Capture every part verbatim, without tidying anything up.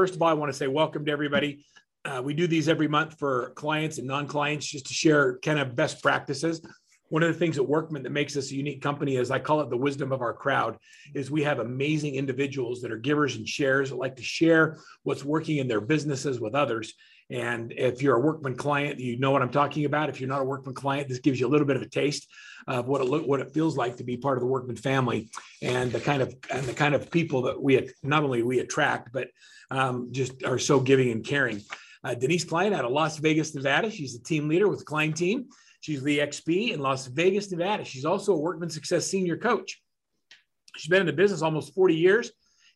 First of all, I want to say welcome to everybody. Uh, we do these every month for clients and non-clients just to share kind of best practices. One of the things at Workman that makes us a unique company is, I call it the wisdom of our crowd, is we have amazing individuals that are givers and sharers that like to share what's working in their businesses with others. And if you're a Workman client, you know what I'm talking about. If you're not a Workman client, this gives you a little bit of a taste of what it, what it feels like to be part of the Workman family, and the kind of and the kind of people that we not only we attract, but um, just are so giving and caring. Uh, Denise Klein out of Las Vegas, Nevada. She's the team leader with Klein Team. She's the X P in Las Vegas, Nevada. She's also a Workman Success senior coach. She's been in the business almost forty years.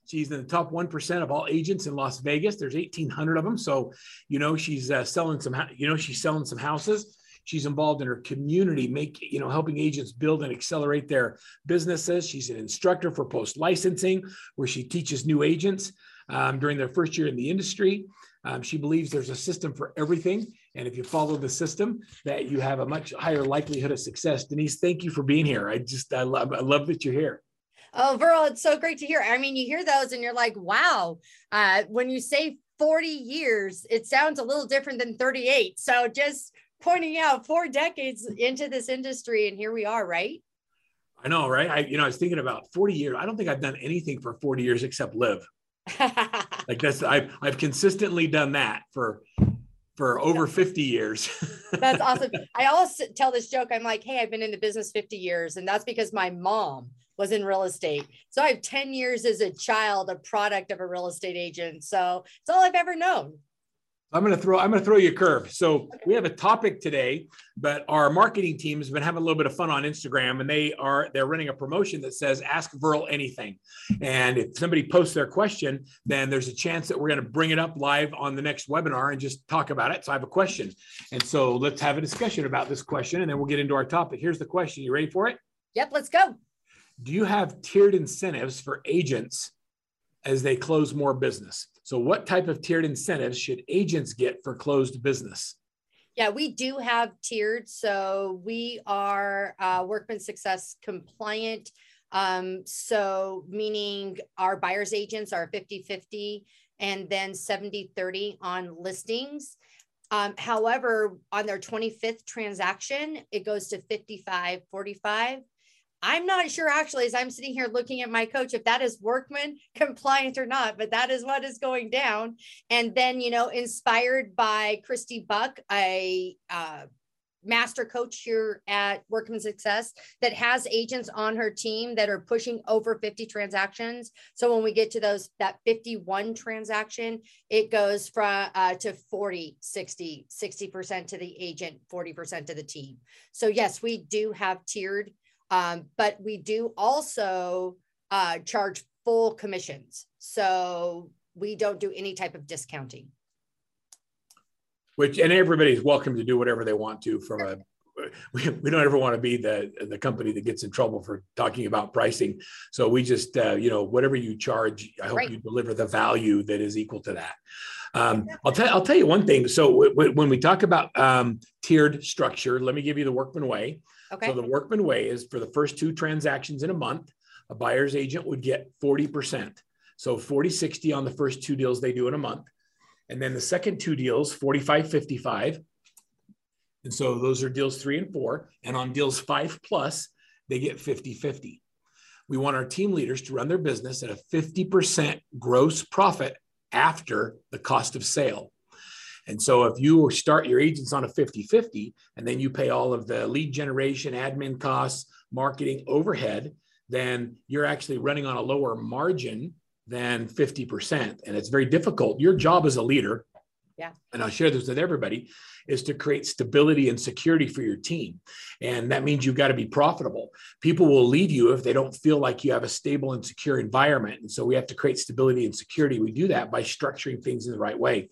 She's in the top one percent of all agents in Las Vegas. There's eighteen hundred of them. So, you know, she's uh, selling some, you know, she's selling some houses. She's involved in her community, make, you know, helping agents build and accelerate their businesses. She's an instructor for post-licensing, where she teaches new agents um, during their first year in the industry. Um, she believes there's a system for everything, and if you follow the system, that you have a much higher likelihood of success. Denise, thank you for being here. I just, I love, I love that you're here. Oh, Verl, it's so great to hear. I mean, you hear those and you're like, wow. Uh, when you say forty years, it sounds a little different than thirty-eight. So just pointing out four decades into this industry, and here we are, right? I know, right? I, you know, I was thinking about forty years. I don't think I've done anything for forty years except live. Like that's, I've, I've consistently done that for, for over fifty years. That's awesome. I always tell this joke. I'm like, hey, I've been in the business fifty years. And that's because my mom was in real estate. So I have ten years as a child, a product of a real estate agent. So it's all I've ever known. I'm going to throw, I'm going to throw you a curve. So okay. We have a topic today, but our marketing team has been having a little bit of fun on Instagram, and they are, they're running a promotion that says, ask Verl anything. And if somebody posts their question, then there's a chance that we're going to bring it up live on the next webinar and just talk about it. So I have a question. And so let's have a discussion about this question, and then we'll get into our topic. Here's the question. You ready for it? Yep. Let's go. Do you have tiered incentives for agents as they close more business? So what type of tiered incentives should agents get for closed business? Yeah, we do have tiered. So we are uh, Workman Success compliant. Um, so meaning our buyer's agents are fifty fifty and then seventy thirty on listings. Um, however, on their twenty-fifth transaction, it goes to fifty-five forty-five. I'm not sure, actually, as I'm sitting here looking at my coach, if that is Workman compliant or not, but that is what is going down. And then, you know, inspired by Christy Buck, a uh, master coach here at Workman Success that has agents on her team that are pushing over fifty transactions. So when we get to those, that fifty-one transaction, it goes from uh, to forty, sixty, sixty percent to the agent, forty percent to the team. So yes, we do have tiered. Um, but we do also uh, charge full commissions. So we don't do any type of discounting. Which, and everybody's welcome to do whatever they want to from a, we, we don't ever want to be the, the company that gets in trouble for talking about pricing. So we just, uh, you know, whatever you charge, I hope right. you deliver the value that is equal to that. Um, I'll tell I'll tell you one thing. So w w when we talk about um, tiered structure, let me give you the Workman way. Okay. So the Workman way is, for the first two transactions in a month, a buyer's agent would get forty percent. So forty sixty on the first two deals they do in a month. And then the second two deals, forty-five fifty-five. And so those are deals three and four. And on deals five plus, they get fifty fifty. We want our team leaders to run their business at a fifty percent gross profit after the cost of sale. And so if you start your agents on a fifty fifty, and then you pay all of the lead generation, admin costs, marketing, overhead, then you're actually running on a lower margin than fifty percent. And it's very difficult. Your job as a leader, yeah, and I'll share this with everybody, is to create stability and security for your team. And that means you've got to be profitable. People will leave you if they don't feel like you have a stable and secure environment. And so we have to create stability and security. We do that by structuring things in the right way.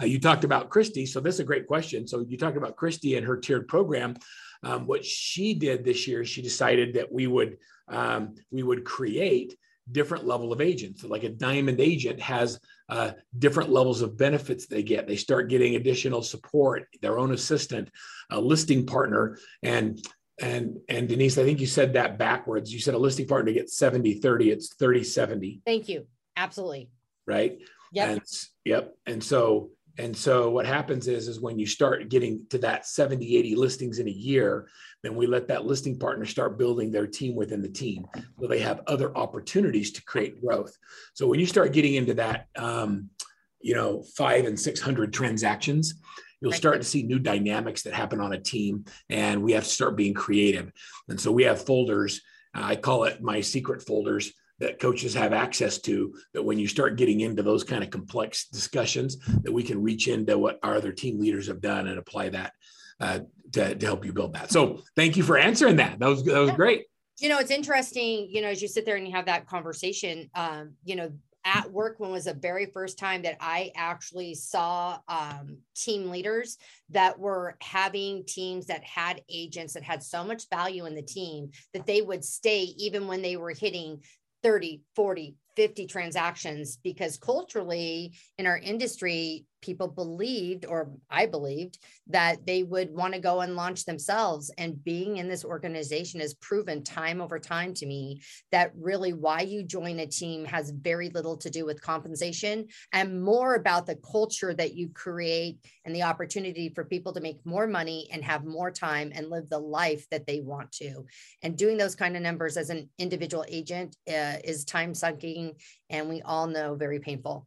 Uh, you talked about Christy. So this is a great question. So you talked about Christy and her tiered program. Um, what she did this year, she decided that we would, um, we would create different level of agents. So like a diamond agent has uh, different levels of benefits they get. They start getting additional support, their own assistant, a listing partner. And, and, and Denise, I think you said that backwards. You said a listing partner gets seventy thirty, it's thirty seventy. Thank you. Absolutely. Right. Yep. And, yep. And so, and so what happens is, is when you start getting to that seventy, eighty listings in a year, then we let that listing partner start building their team within the team. So they have other opportunities to create growth. So when you start getting into that, um, you know, five and six hundred transactions, you'll start to see new dynamics that happen on a team, and we have to start being creative. And so we have folders. Uh, I call it my secret folders that coaches have access to, that when you start getting into those kind of complex discussions, that we can reach into what our other team leaders have done and apply that uh, to, to help you build that. So thank you for answering that. That was, that was great. You know, it's interesting, you know, as you sit there and you have that conversation, um, you know, at work, when was the very first time that I actually saw um, team leaders that were having teams that had agents that had so much value in the team that they would stay even when they were hitting thirty, forty, fifty transactions, because culturally in our industry, people believed, or I believed, that they would want to go and launch themselves. And being in this organization has proven time over time to me that really why you join a team has very little to do with compensation and more about the culture that you create and the opportunity for people to make more money and have more time and live the life that they want to. And doing those kind of numbers as an individual agent uh, is time sucking, and we all know very painful.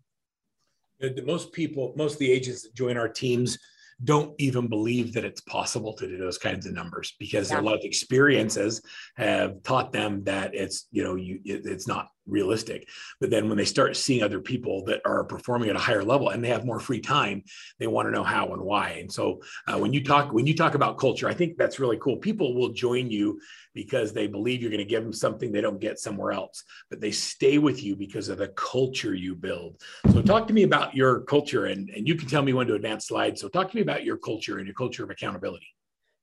Most people, most of the agents that join our teams don't even believe that it's possible to do those kinds of numbers, because yeah. a lot of experiences have taught them that it's, you know, you, it, it's not realistic. But then when they start seeing other people that are performing at a higher level and they have more free time, they want to know how and why. And so uh, when you talk, when you talk about culture, I think that's really cool. People will join you because they believe you're going to give them something they don't get somewhere else, but they stay with you because of the culture you build. So talk to me about your culture, and, and you can tell me when to advance slides. So talk to me about your culture and your culture of accountability.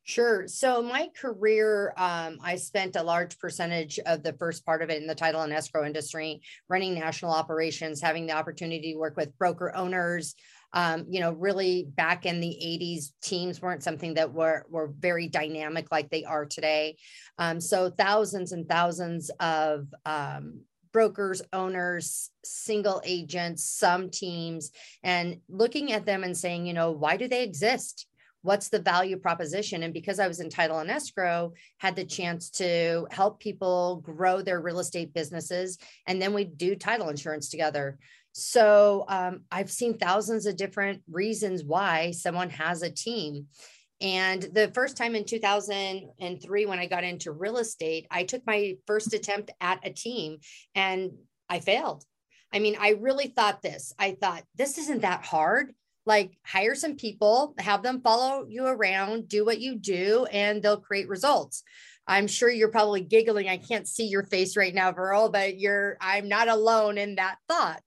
Sure. So my career, um, I spent a large percentage of the first part of it in the title and escrow industry, running national operations, having the opportunity to work with broker owners. Um, you know, really back in the eighties, teams weren't something that were, were very dynamic like they are today. Um, so thousands and thousands of um, brokers, owners, single agents, some teams, and looking at them and saying, you know, why do they exist? What's the value proposition? And because I was in title and escrow, had the chance to help people grow their real estate businesses. And then we do title insurance together. So um, I've seen thousands of different reasons why someone has a team. And the first time in two thousand three, when I got into real estate, I took my first attempt at a team and I failed. I mean, I really thought this. I thought, this isn't that hard. Like, hire some people, have them follow you around, do what you do, and they'll create results. I'm sure you're probably giggling. I can't see your face right now, Viral, but you're, I'm not alone in that thought.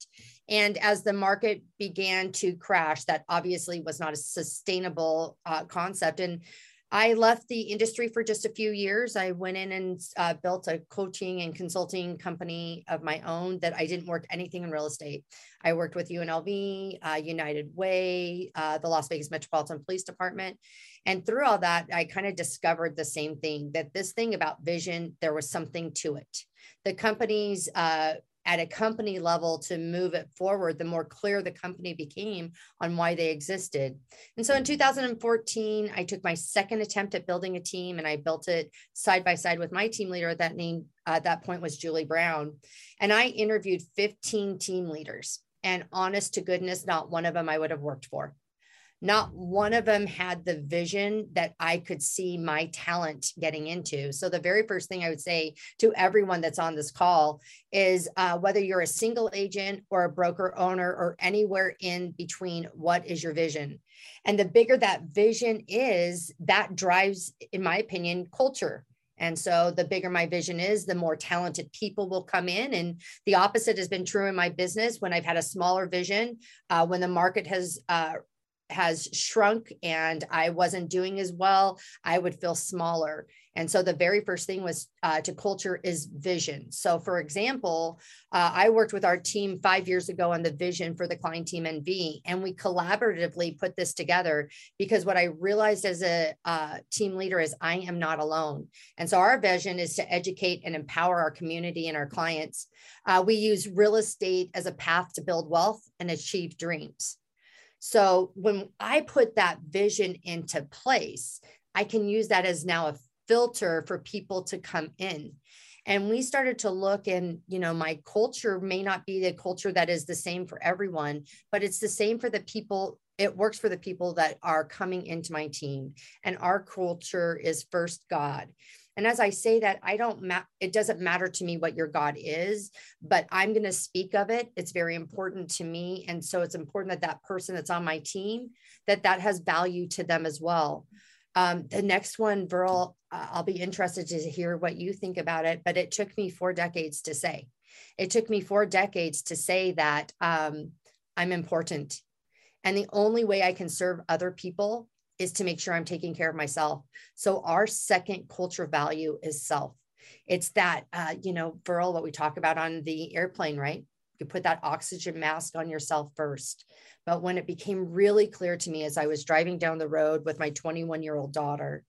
And as the market began to crash, that obviously was not a sustainable uh, concept. And I left the industry for just a few years. I went in and uh, built a coaching and consulting company of my own that I didn't work anything in real estate. I worked with U N L V, uh, United Way, uh, the Las Vegas Metropolitan Police Department. And through all that, I kind of discovered the same thing, that this thing about vision, there was something to it. The companies, uh, at a company level, to move it forward, the more clear the company became on why they existed. And so in two thousand fourteen, I took my second attempt at building a team, and I built it side by side with my team leader. That name at that point was Julie Brown. And I interviewed fifteen team leaders, and honest to goodness, not one of them I would have worked for. Not one of them had the vision that I could see my talent getting into. So the very first thing I would say to everyone that's on this call is uh, whether you're a single agent or a broker owner or anywhere in between, what is your vision? And the bigger that vision is, that drives, in my opinion, culture. And so the bigger my vision is, the more talented people will come in. And the opposite has been true in my business. When I've had a smaller vision, uh, when the market has uh, has shrunk and I wasn't doing as well, I would feel smaller. And so the very first thing was uh, to culture is vision. So for example, uh, I worked with our team five years ago on the vision for the Klein Team N V, and we collaboratively put this together because what I realized as a uh, team leader is I am not alone. And so our vision is to educate and empower our community and our clients. Uh, we use real estate as a path to build wealth and achieve dreams. So when I put that vision into place, I can use that as now a filter for people to come in. And we started to look, and, you know, my culture may not be the culture that is the same for everyone, but it's the same for the people. It works for the people that are coming into my team. And our culture is first God. And as I say that, I don't, ma- it doesn't matter to me what your God is, but I'm going to speak of it. It's very important to me. And so it's important that that person that's on my team, that that has value to them as well. Um, the next one, Viral, uh, I'll be interested to hear what you think about it, but it took me four decades to say. It took me four decades to say that um, I'm important. And the only way I can serve other people is to make sure I'm taking care of myself. So our second culture value is self. It's that, uh, you know, Viral, what we talk about on the airplane, right? You put that oxygen mask on yourself first. But when it became really clear to me as I was driving down the road with my twenty-one-year-old daughter,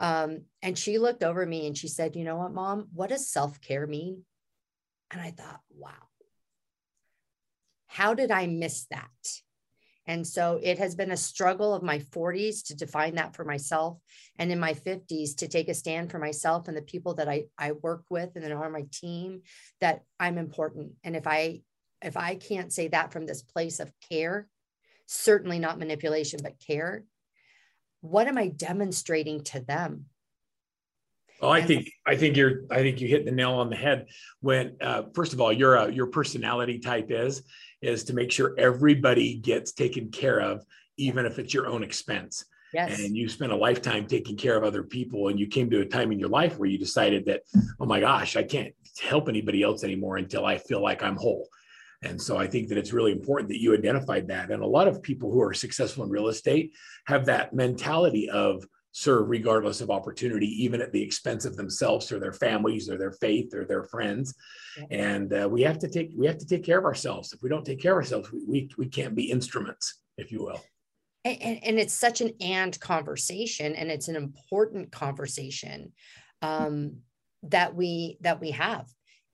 um, and she looked over at me and she said, you know what, Mom, what does self-care mean? And I thought, wow, how did I miss that? And so it has been a struggle of my forties to define that for myself, and in my fifties to take a stand for myself and the people that I, I work with and that are on my team, that I'm important. And if I if I can't say that from this place of care, certainly not manipulation, but care, what am I demonstrating to them? Well, I think I think you're I think you hit the nail on the head when uh, first of all, your uh, your personality type is is to make sure everybody gets taken care of, even if it's your own expense. Yes. And you spent a lifetime taking care of other people, and you came to a time in your life where you decided that, oh my gosh, I can't help anybody else anymore until I feel like I'm whole. And so I think that it's really important that you identified that. And a lot of people who are successful in real estate have that mentality of serve regardless of opportunity, even at the expense of themselves or their families or their faith or their friends. And uh, we have to take we have to take care of ourselves. If we don't take care of ourselves, we we, we can't be instruments, if you will. And, and, and it's such an and conversation, and it's an important conversation um, that we that we have.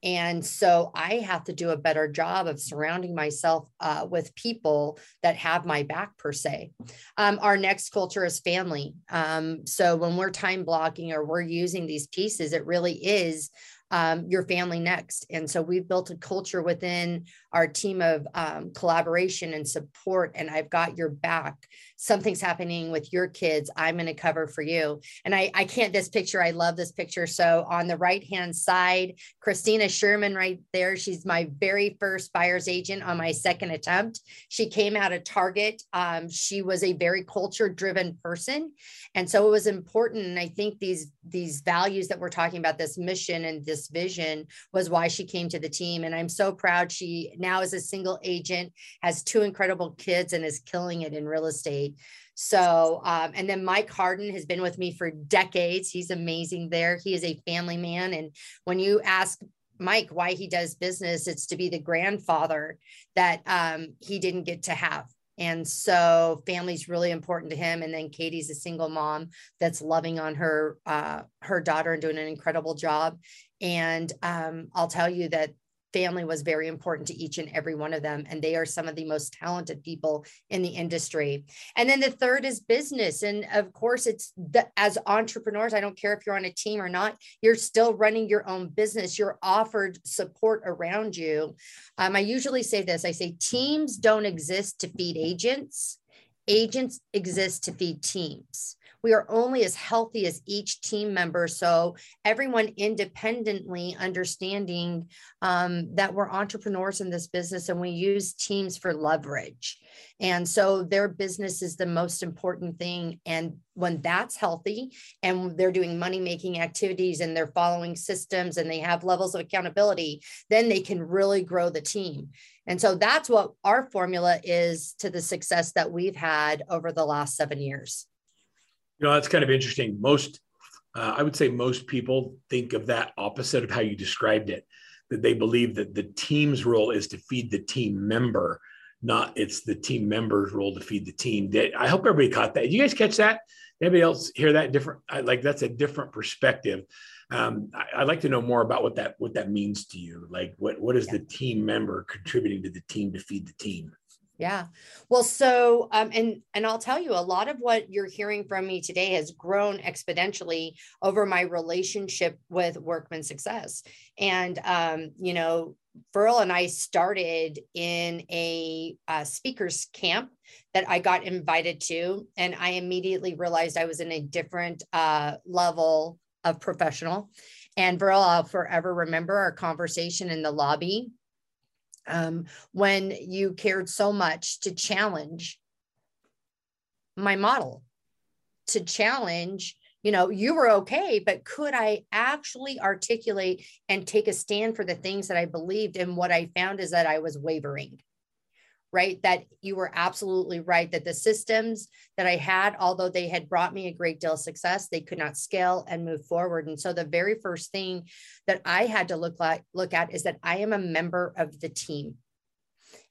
And so I have to do a better job of surrounding myself uh, with people that have my back, per se. Um, our next culture is family. Um, so when we're time blocking or we're using these pieces, it really is um, your family next. And so we've built a culture within our team of um, collaboration and support. And I've got your back. Something's happening with your kids. I'm going to cover for you. And I, I can't, this picture, I love this picture. So on the right-hand side, Christina Sherman right there, she's my very first buyer's agent on my second attempt. She came out of Target. Um, she was a very culture-driven person. And so it was important. And I think these, these values that we're talking about, this mission and this vision, was why she came to the team. And I'm so proud. She now is a single agent, has two incredible kids, and is killing it in real estate. So, um, and then Mike Harden has been with me for decades. He's amazing there. He is a family man. And when you ask Mike why he does business, it's to be the grandfather that um, he didn't get to have. And so family's really important to him. And then Katie's a single mom that's loving on her, uh, her daughter and doing an incredible job. And um, I'll tell you that family was very important to each and every one of them. And they are some of the most talented people in the industry. And then the third is business. And of course, it's the, as entrepreneurs, I don't care if you're on a team or not, you're still running your own business. You're offered support around you. Um, I usually say this, I say teams don't exist to feed agents. Agents exist to feed teams. We are only as healthy as each team member. So everyone independently understanding um, that we're entrepreneurs in this business, and we use teams for leverage. And so their business is the most important thing. And when that's healthy and they're doing money-making activities and they're following systems and they have levels of accountability, then they can really grow the team. And so that's what our formula is to the success that we've had over the last seven years. You know, that's kind of interesting. Most Uh, I would say most people think of that opposite of how you described it, that they believe that the team's role is to feed the team member, not it's the team member's role to feed the team. I hope everybody caught that. Did you guys catch that? Anybody else hear that different? I, like that's a different perspective. Um, I, I'd like to know more about what that what that means to you. Like what, what is yeah. the team member contributing to the team to feed the team? Yeah. Well, so, um, and, and I'll tell you, a lot of what you're hearing from me today has grown exponentially over my relationship with Workman Success. And, um, you know, Verl and I started in a uh, speakers camp that I got invited to, and I immediately realized I was in a different uh, level of professional. And Verl, I'll forever remember our conversation in the lobby um, when you cared so much to challenge my model, to challenge, you know, you were okay, but could I actually articulate and take a stand for the things that I believed? And what I found is that I was wavering, right? That you were absolutely right, that the systems that I had, although they had brought me a great deal of success, they could not scale and move forward. And so the very first thing that I had to look like, look at is that I am a member of the team.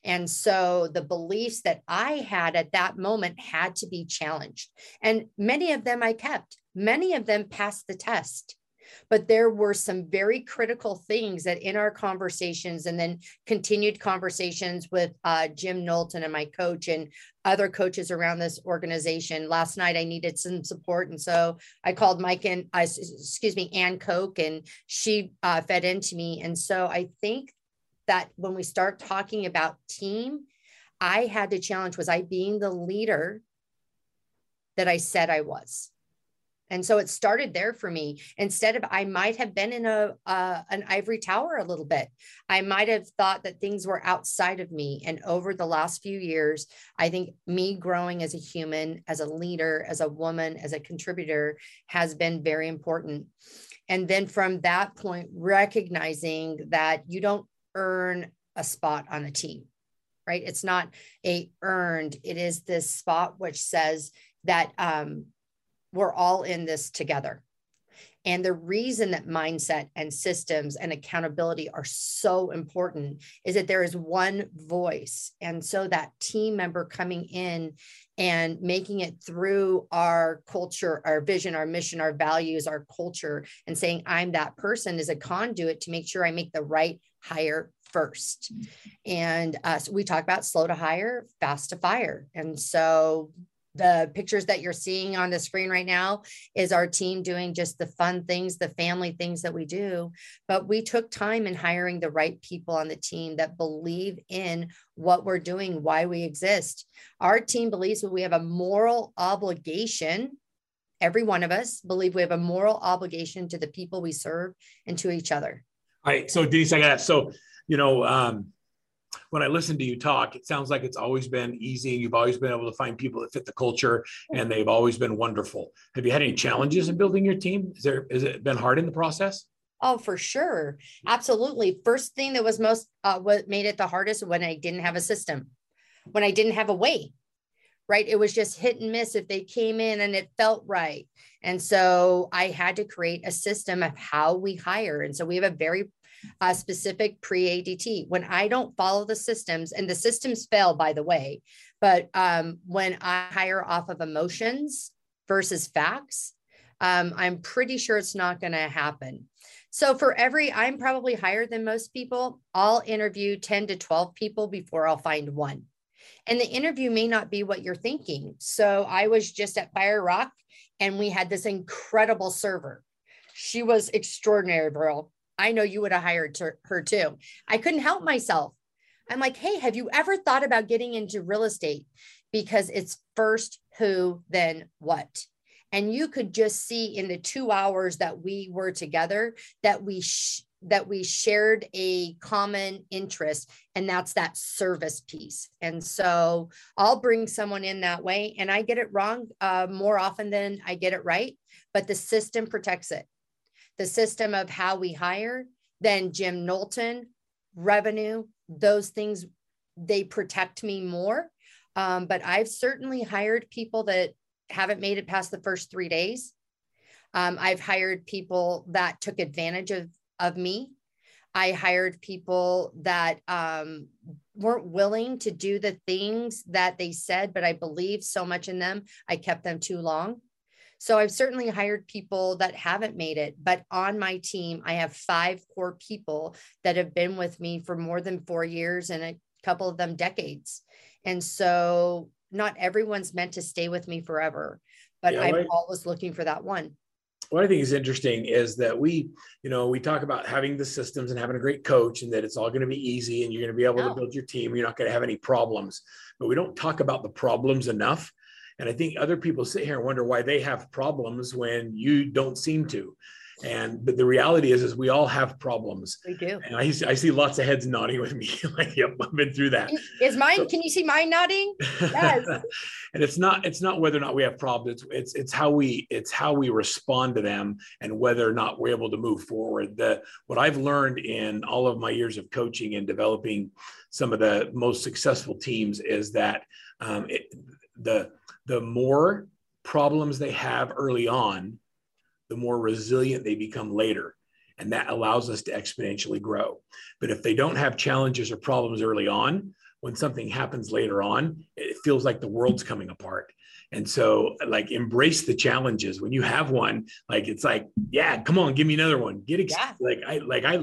And so the beliefs that I had at that moment had to be challenged. And many of them I kept. Many of them passed the test, but there were some very critical things that in our conversations and then continued conversations with uh, Jim Knowlton and my coach and other coaches around this organization. Last night, I needed some support. And so I called Mike and, uh, excuse me, Ann Koch, and she uh, fed into me. And so I think that when we start talking about team, I had to challenge, was I being the leader that I said I was? And so it started there for me. Instead of, I might have been in a uh, an ivory tower a little bit. I might have thought that things were outside of me. And over the last few years, I think me growing as a human, as a leader, as a woman, as a contributor has been very important. And then from that point, recognizing that you don't earn a spot on the team, right? It's not a earned, it is this spot which says that, um, we're all in this together. And the reason that mindset and systems and accountability are so important is that there is one voice. And so that team member coming in and making it through our culture, our vision, our mission, our values, our culture, and saying, I'm that person is a conduit to make sure I make the right hire first. And uh, so we talk about slow to hire, fast to fire. And so the pictures that you're seeing on the screen right now is our team doing just the fun things, the family things that we do. But we took time in hiring the right people on the team that believe in what we're doing, why we exist. Our team believes that we have a moral obligation. Every one of us believe we have a moral obligation to the people we serve and to each other. All right. So Denise, I got to, so, you know, um, when I listen to you talk, it sounds like it's always been easy. You've always been able to find people that fit the culture, and they've always been wonderful. Have you had any challenges in building your team? Is there, has it been hard in the process? Oh, for sure. Absolutely. First thing that was most, uh, what made it the hardest when I didn't have a system, when I didn't have a way, right? It was just hit and miss if they came in and it felt right. And so I had to create a system of how we hire. And so we have a very a specific pre-A D T. When I don't follow the systems, and the systems fail, by the way, but um, when I hire off of emotions versus facts, um, I'm pretty sure it's not going to happen. So for every, I'm probably higher than most people, I'll interview ten to twelve people before I'll find one. And the interview may not be what you're thinking. So I was just at Fire Rock, and we had this incredible server. She was extraordinary, girl. I know you would have hired her too. I couldn't help myself. I'm like, hey, have you ever thought about getting into real estate? Because it's first who, then what. And you could just see in the two hours that we were together that we sh- that we shared a common interest, and that's that service piece. And so I'll bring someone in that way, and I get it wrong uh, more often than I get it right, but the system protects it. The system of how we hire, then Jim Knowlton, revenue, those things, they protect me more. Um, but I've certainly hired people that haven't made it past the first three days. Um, I've hired people that took advantage of, of me. I hired people that um, weren't willing to do the things that they said, but I believed so much in them, I kept them too long. So I've certainly hired people that haven't made it, but on my team, I have five core people that have been with me for more than four years and a couple of them decades. And so not everyone's meant to stay with me forever, but yeah, I'm right. always looking for that one. What I think is interesting is that we, you know, we talk about having the systems and having a great coach and that it's all going to be easy and you're going to be able no. to build your team. You're not going to have any problems, but we don't talk about the problems enough. And I think other people sit here and wonder why they have problems when you don't seem to. And but the reality is, is we all have problems. We do. And I, I see lots of heads nodding with me. Like, yep, I've been through that. Is mine? So, can you see mine nodding? Yes. And it's not. It's not whether or not we have problems. It's, it's it's how we it's how we respond to them and whether or not we're able to move forward. The what I've learned in all of my years of coaching and developing some of the most successful teams is that um, it, the the more problems they have early on, the more resilient they become later. And that allows us to exponentially grow. But if they don't have challenges or problems early on, when something happens later on, it feels like the world's coming apart. And so like embrace the challenges. When you have one, like, it's like, yeah, come on, give me another one. Get excited. Yeah. Like I, like I,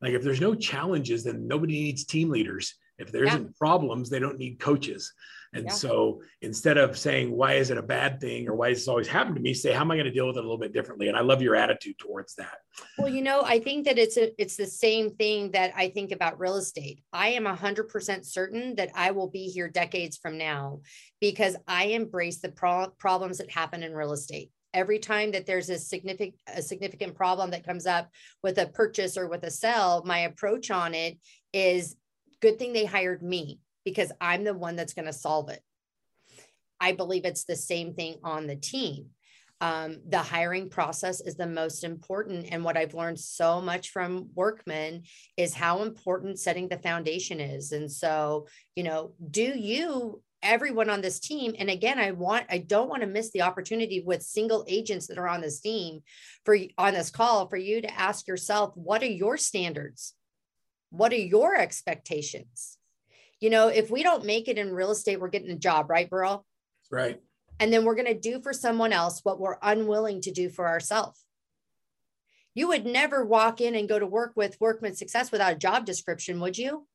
like if there's no challenges, then nobody needs team leaders. If there yeah. isn't problems, they don't need coaches. And yeah. so instead of saying, why is it a bad thing? Or why does this always happen to me? Say, how am I going to deal with it a little bit differently? And I love your attitude towards that. Well, you know, I think that it's a, it's the same thing that I think about real estate. I am one hundred percent certain that I will be here decades from now because I embrace the pro- problems that happen in real estate. Every time that there's a significant a significant problem that comes up with a purchase or with a sell, my approach on it is, good thing they hired me, because I'm the one that's going to solve it. I believe it's the same thing on the team. Um, the hiring process is the most important. And what I've learned so much from Workman is how important setting the foundation is. And so, you know, do you, everyone on this team. And again, I want, I don't want to miss the opportunity with single agents that are on this team for on this call for you to ask yourself, what are your standards? What are your expectations? You know, if we don't make it in real estate, we're getting a job, right, Burl? Right. And then we're going to do for someone else what we're unwilling to do for ourselves. You would never walk in and go to work with Workman Success without a job description, would you?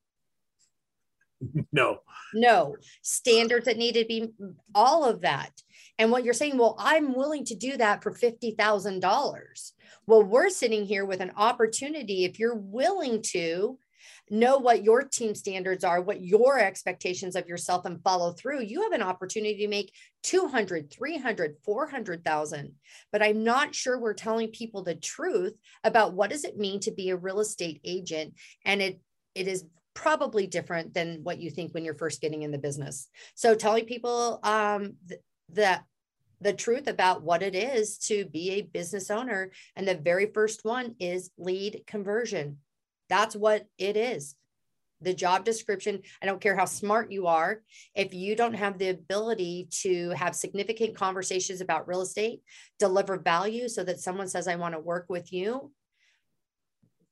No. No. Standards that need to be, all of that. And what you're saying, well, I'm willing to do that for fifty thousand dollars. Well, we're sitting here with an opportunity, if you're willing to, know what your team standards are, what your expectations of yourself, and follow through. You have an opportunity to make two hundred, three hundred, four hundred thousand. But I'm not sure we're telling people the truth about what does it mean to be a real estate agent. And it it is probably different than what you think when you're first getting in the business. So telling people um, th- that the truth about what it is to be a business owner. And the very first one is lead conversion. That's what it is. The job description, I don't care how smart you are, if you don't have the ability to have significant conversations about real estate, deliver value so that someone says, I want to work with you,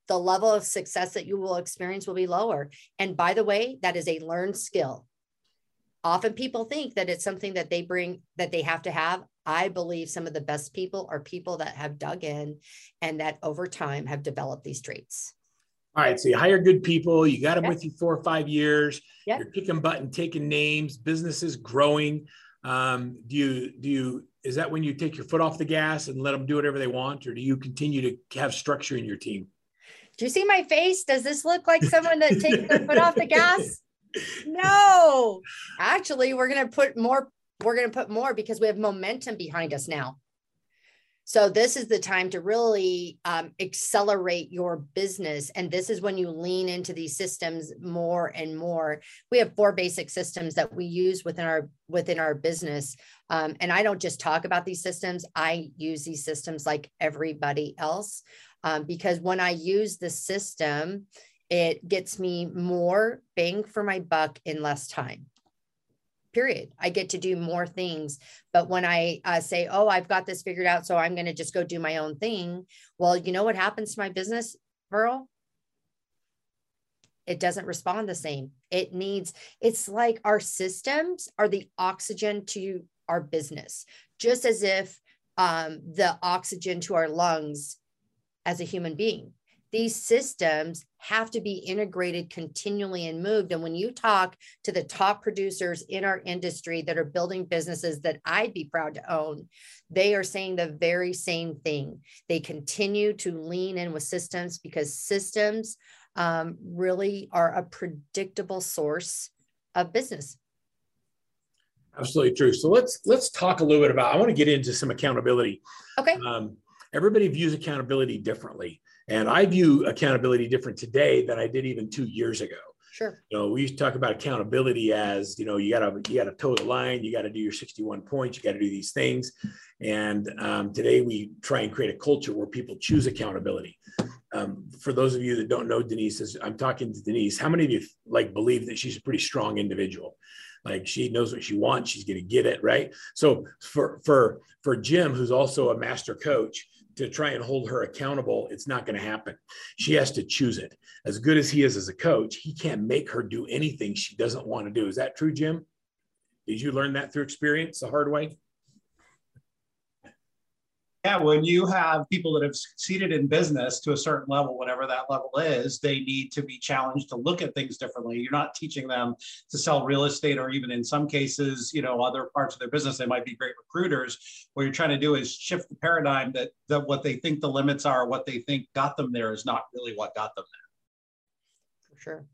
the level of success that you will experience will be lower. And by the way, that is a learned skill. Often people think that it's something that they bring, that they have to have. I believe some of the best people are people that have dug in and that over time have developed these traits. All right. So you hire good people. You got them yep. with you four or five years. Yep. You're kicking butt and taking names. Business is growing. Um, do you, do you, is that when you take your foot off the gas and let them do whatever they want? Or do you continue to have structure in your team? Do you see my face? Does this look like someone that takes their foot off the gas? No, actually, we're going to put more, we're going to put more because we have momentum behind us now. So this is the time to really um, accelerate your business. And this is when you lean into these systems more and more. We have four basic systems that we use within our within our business. Um, and I don't just talk about these systems. I use these systems like everybody else, um, because when I use the system, it gets me more bang for my buck in less time. period. I get to do more things. But when I uh, say, oh, I've got this figured out, so I'm going to just go do my own thing. Well, you know what happens to my business, Pearl? It doesn't respond the same. It needs, it's like our systems are the oxygen to our business, just as if um, the oxygen to our lungs as a human being. These systems have to be integrated continually and moved. And when you talk to the top producers in our industry that are building businesses that I'd be proud to own, they are saying the very same thing. They continue to lean in with systems because systems um, really are a predictable source of business. Absolutely true. So let's let's talk a little bit about, I want to get into some accountability. Okay. Um, everybody views accountability differently. And I view accountability different today than I did even two years ago. Sure. You know, we used to talk about accountability as, you know, you gotta, you gotta toe the line, you gotta do your sixty-one points, you gotta do these things. And um, today we try and create a culture where people choose accountability. Um, for those of you that don't know Denise, as I'm talking to Denise, how many of you like believe that she's a pretty strong individual? Like she knows what she wants, she's gonna get it, right? So for, for, for Jim, who's also a master coach, to try and hold her accountable, it's not going to happen. She has to choose it. As good as he is as a coach, he can't make her do anything she doesn't want to do. Is that true, Jim? Did you learn that through experience the hard way? Yeah, when you have people that have succeeded in business to a certain level, whatever that level is, they need to be challenged to look at things differently. You're not teaching them to sell real estate or even in some cases, you know, other parts of their business. They might be great recruiters. What you're trying to do is shift the paradigm that, that what they think the limits are, what they think got them there is not really what got them there. For sure.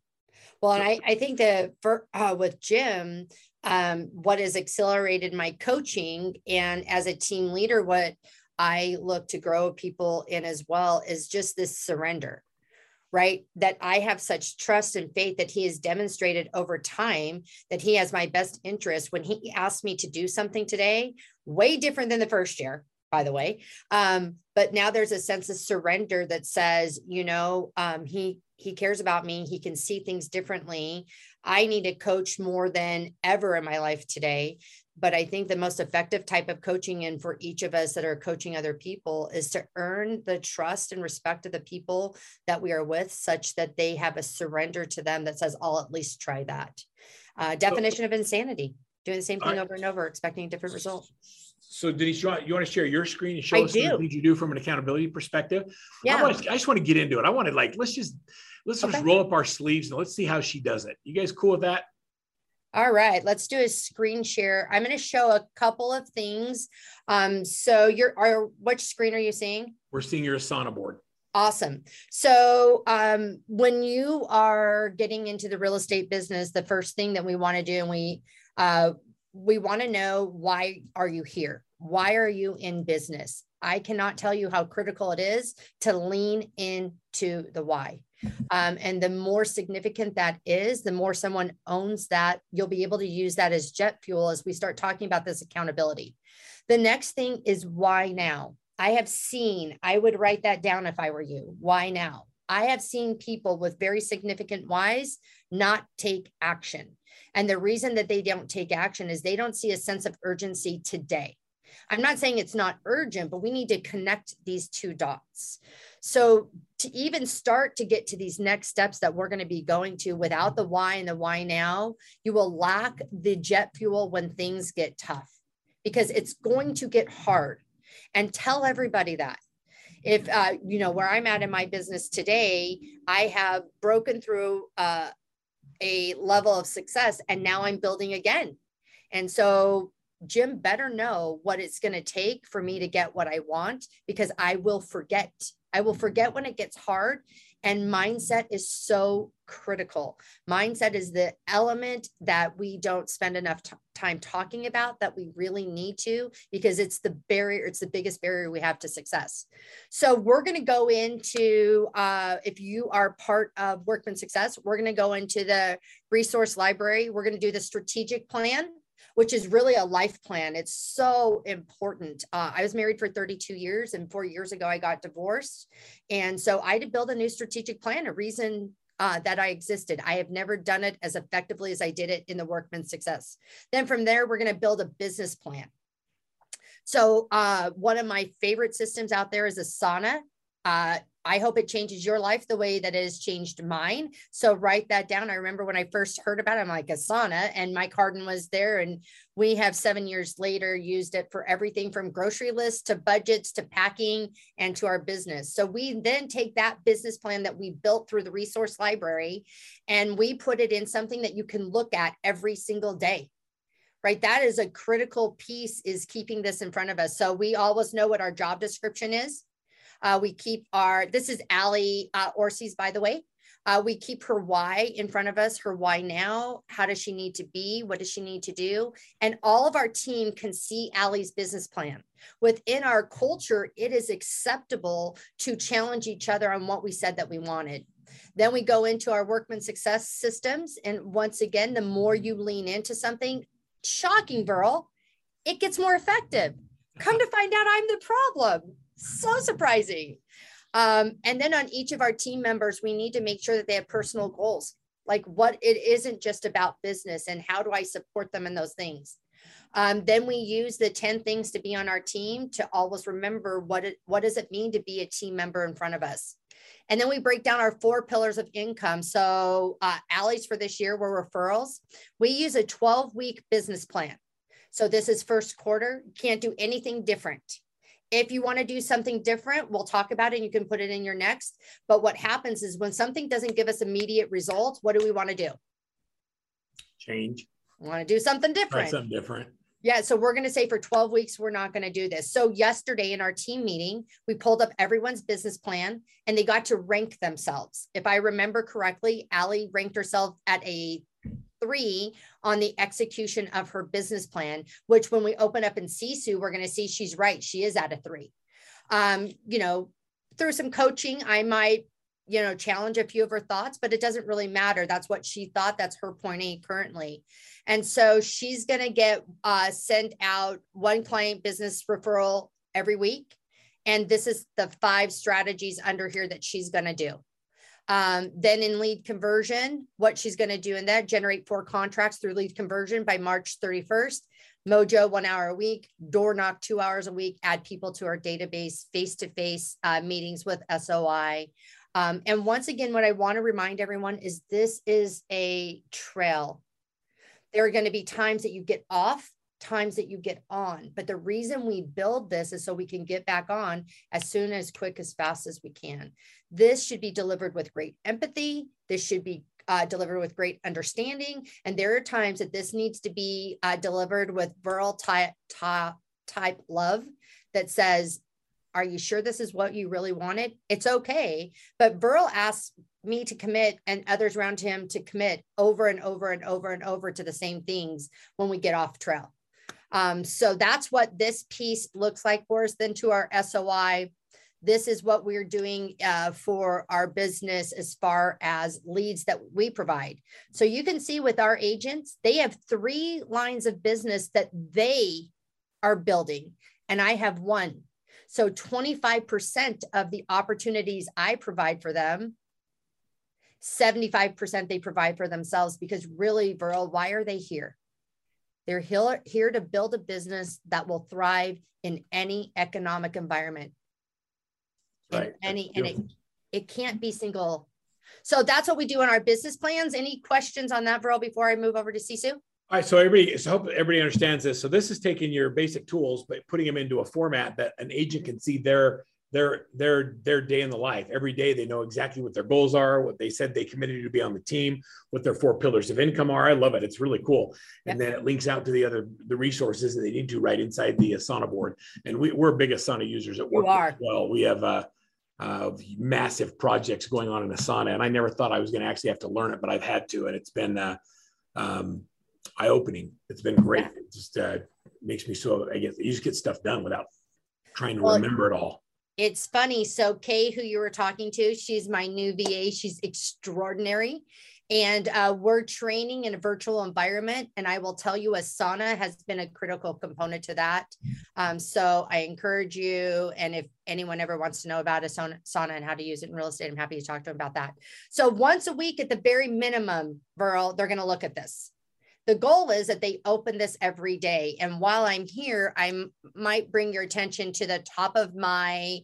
Well, and I, I think that for, uh, with Jim, um, what has accelerated my coaching and as a team leader, what I look to grow people in as well is just this surrender, right? That I have such trust and faith that he has demonstrated over time that he has my best interest. When he asked me to do something today, way different than the first year, by the way. Um, but now there's a sense of surrender that says, you know, um, he, he cares about me. He can see things differently. I need a coach more than ever in my life today. But I think the most effective type of coaching, and for each of us that are coaching other people, is to earn the trust and respect of the people that we are with, such that they have a surrender to them that says, I'll at least try that. Uh, definition so, of insanity, doing the same thing I, over and over, expecting a different result. So Denise, you want, you want to share your screen and show I us do. What you do from an accountability perspective? Yeah. I, want to, I just want to get into it. I want to like, let's just, let's okay. just roll up our sleeves and let's see how she does it. You guys cool with that? All right, let's do a screen share. I'm going to show a couple of things. Um, so you're, are, which screen are you seeing? We're seeing your Asana board. Awesome. So um, when you are getting into the real estate business, the first thing that we want to do, and we, uh, we want to know, why are you here? Why are you in business? I cannot tell you how critical it is to lean into the why. Um, and the more significant that is, the more someone owns that, you'll be able to use that as jet fuel as we start talking about this accountability. The next thing is why now? I have seen, I would write that down if I were you, why now? I have seen people with very significant whys not take action. And the reason that they don't take action is they don't see a sense of urgency today. I'm not saying it's not urgent, but we need to connect these two dots. So to even start to get to these next steps that we're going to be going to, without the why and the why now, you will lack the jet fuel when things get tough, because it's going to get hard. And tell everybody that. If, uh, you know, where I'm at in my business today, I have broken through uh, a level of success, and now I'm building again. And so Jim better know what it's going to take for me to get what I want, because I will forget. I will forget when it gets hard. And mindset is so critical. Mindset is the element that we don't spend enough t- time talking about, that we really need to, because it's the barrier. It's the biggest barrier we have to success. So we're going to go into, uh, if you are part of Workman Success, we're going to go into the resource library. We're going to do the strategic plan, which is really a life plan. It's so important. Uh, I was married for thirty-two years, and four years ago I got divorced. And so I had to build a new strategic plan, a reason uh, that I existed. I have never done it as effectively as I did it in the Workman Success. Then from there, we're going to build a business plan. So uh, one of my favorite systems out there is Asana. Uh, I hope it changes your life the way that it has changed mine. So write that down. I remember when I first heard about it, I'm like, Asana, and Mike Harden was there. And we have seven years later used it for everything from grocery lists to budgets to packing and to our business. So we then take that business plan that we built through the resource library and we put it in something that you can look at every single day. Right? That is a critical piece, is keeping this in front of us. So we always know what our job description is. Uh, we keep our, this is Allie uh, Orsi's, by the way. Uh, we keep her why in front of us, her why now, how does she need to be, what does she need to do? And all of our team can see Allie's business plan. Within our culture, it is acceptable to challenge each other on what we said that we wanted. Then we go into our Workman Success systems. And once again, the more you lean into something, shocking, Burl, it gets more effective. Come to find out, I'm the problem. So surprising. Um, and then on each of our team members, we need to make sure that they have personal goals, like what it isn't just about business and how do I support them in those things. Um, then we use the ten things to be on our team to always remember what it, what does it mean to be a team member in front of us. And then we break down our four pillars of income. So uh, Allie's for this year were referrals. We use a twelve week business plan. So this is first quarter, can't do anything different. If you want to do something different, we'll talk about it and you can put it in your next. But what happens is when something doesn't give us immediate results, what do we want to do? Change. We want to do something different. Try something different. Yeah. So we're going to say for twelve weeks, we're not going to do this. So yesterday in our team meeting, we pulled up everyone's business plan and they got to rank themselves. If I remember correctly, Allie ranked herself at a three on the execution of her business plan, which when we open up in Sisu, we're going to see she's right. She is at a three. Um, you know, through some coaching, I might, you know, challenge a few of her thoughts, but it doesn't really matter. That's what she thought. That's her point A currently. And so she's going to get uh, sent out one client business referral every week. And this is the five strategies under here that she's going to do. Um, then in lead conversion, what she's going to do in that, generate four contracts through lead conversion by March thirty-first, Mojo one hour a week, door knock two hours a week, add people to our database, face-to-face uh, meetings with S O I. Um, and once again, what I want to remind everyone is this is a trail. There are going to be times that you get off, times that you get on. But the reason we build this is so we can get back on as soon, as quick, as fast as we can. This should be delivered with great empathy. This should be uh, delivered with great understanding. And there are times that this needs to be uh, delivered with verbal type, type love that says, are you sure this is what you really wanted? It's okay. But Burl asks me to commit and others around him to commit over and over and over and over to the same things when we get off trail. Um, so that's what this piece looks like for us. Then to our S O I, this is what we're doing uh, for our business as far as leads that we provide. So you can see with our agents, they have three lines of business that they are building, and I have one. So twenty-five percent of the opportunities I provide for them, seventy-five percent they provide for themselves, because really, Burl, why are they here? They're here to build a business that will thrive in any economic environment. Right. In any, and it, it can't be single. So that's what we do in our business plans. Any questions on that, Burl, before I move over to Sisu? All right, so everybody, so hope everybody understands this. So this is taking your basic tools, but putting them into a format that an agent can see their their their their day in the life. Every day, they know exactly what their goals are, what they said they committed to be on the team, what their four pillars of income are. I love it. It's really cool. Yep. And then it links out to the other the resources that they need to right inside the Asana board. And we, we're big Asana users at work as well. We have uh, uh, massive projects going on in Asana, and I never thought I was going to actually have to learn it, but I've had to, and it's been. Uh, um, eye-opening. It's been great. Yeah. It just uh, makes me so, I guess, you just get stuff done without trying to well, remember it all. It's funny. So Kay, who you were talking to, she's my new V A. She's extraordinary. And uh, we're training in a virtual environment. And I will tell you, Asana has been a critical component to that. Um, so I encourage you. And if anyone ever wants to know about Asana, Asana and how to use it in real estate, I'm happy to talk to them about that. So once a week at the very minimum, Burl, they're going to look at this. The goal is that they open this every day. And while I'm here, I might bring your attention to the top of my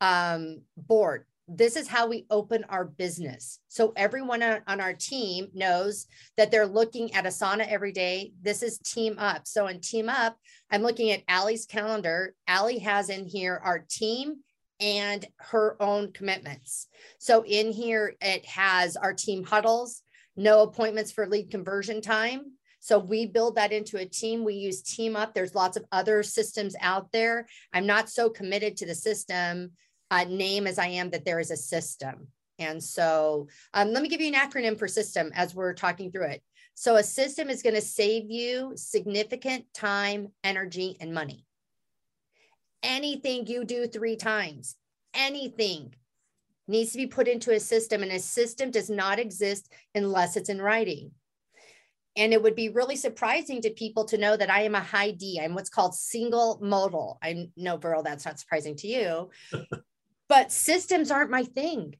um, board. This is how we open our business. So everyone on our team knows that they're looking at Asana every day. This is Team Up. So in Team Up, I'm looking at Allie's calendar. Allie has in here our team and her own commitments. So in here, it has our team huddles, no appointments for lead conversion time. So we build that into a team. We use Team Up. There's lots of other systems out there. I'm not so committed to the system Uh, name as I am that there is a system. And so um, let me give you an acronym for system as we're talking through it. So a system is going to save you significant time, energy, and money. Anything you do three times, anything needs to be put into a system, and a system does not exist unless it's in writing. And it would be really surprising to people to know that I am a high D. I'm what's called single modal. I know, Burl, that's not surprising to you. But systems aren't my thing.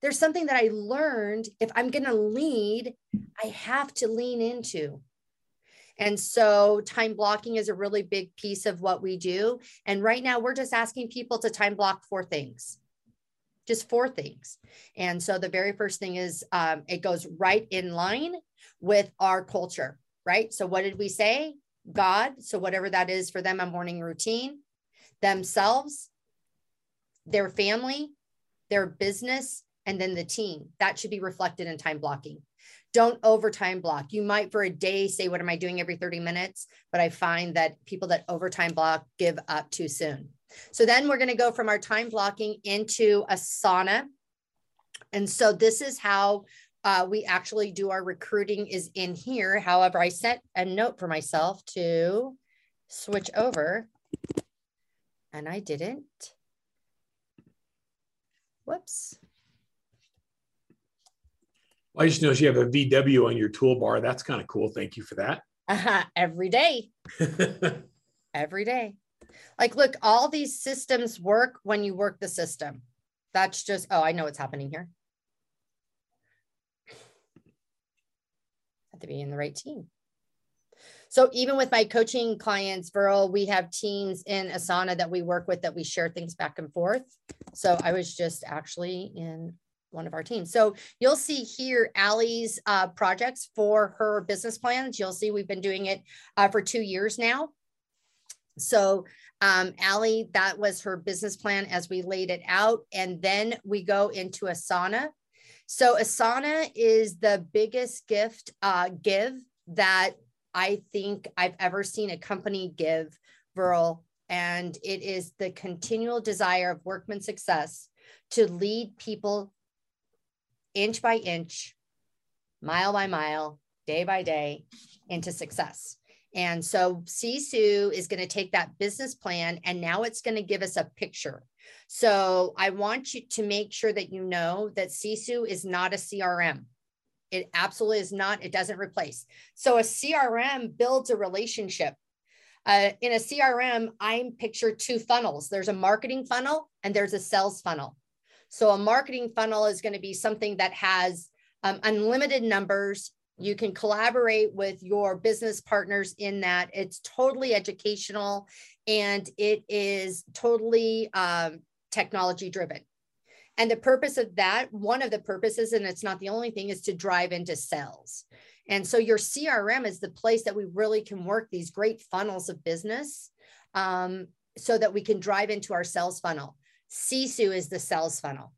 There's something that I learned, if I'm going to lead, I have to lean into. And so time blocking is a really big piece of what we do. And right now we're just asking people to time block four things, just four things. And so the very first thing is um, it goes right in line with our culture, right? So what did we say? God. So whatever that is for them, a morning routine, themselves, their family, their business, and then the team. That should be reflected in time blocking. Don't overtime block. You might for a day say, what am I doing every thirty minutes? But I find that people that overtime block give up too soon. So then we're going to go from our time blocking into Asana. And so this is how uh, we actually do our recruiting is in here. However, I set a note for myself to switch over, and I didn't. Whoops. Well, I just noticed you have a V W on your toolbar. That's kind of cool. Thank you for that. Uh-huh. Every day. Every day. Like, look, all these systems work when you work the system. That's just, oh, I know what's happening here. Have to be in the right team. So even with my coaching clients, Burl, we have teams in Asana that we work with that we share things back and forth. So I was just actually in one of our teams. So you'll see here Allie's uh, projects for her business plans. You'll see we've been doing it uh, for two years now. So um, Allie, that was her business plan as we laid it out. And then we go into Asana. So Asana is the biggest gift uh, give that I think I've ever seen a company give, Burl, and it is the continual desire of Workman Success to lead people inch by inch, mile by mile, day by day into success. And so Sisu is going to take that business plan, and now it's going to give us a picture. So I want you to make sure that you know that Sisu is not a C R M. It absolutely is not. It doesn't replace. So a C R M builds a relationship. Uh, in a C R M, I picture two funnels. There's a marketing funnel and there's a sales funnel. So a marketing funnel is going to be something that has um, unlimited numbers. You can collaborate with your business partners in that. It's totally educational and it is totally um, technology driven. And the purpose of that, one of the purposes, and it's not the only thing, is to drive into sales. And so your C R M is the place that we really can work these great funnels of business um, so that we can drive into our sales funnel. Sisu is the sales funnel.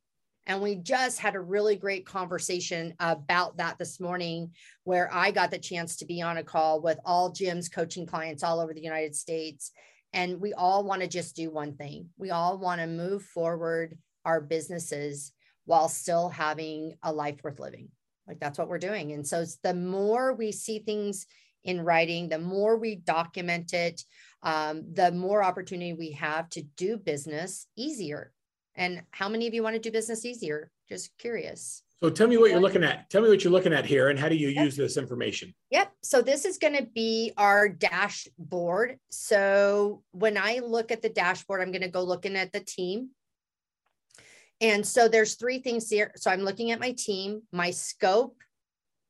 And we just had a really great conversation about that this morning, where I got the chance to be on a call with all Jim's coaching clients all over the United States. And we all want to just do one thing. We all want to move forward our businesses while still having a life worth living. Like, that's what we're doing. And so the more we see things in writing, the more we document it, um, the more opportunity we have to do business easier. And how many of you want to do business easier? Just curious. So tell me what you're looking at. Tell me what you're looking at here and how do you yep. use this information? Yep. So this is going to be our dashboard. So when I look at the dashboard, I'm going to go looking at the team. And so there's three things here. So I'm looking at my team. My scope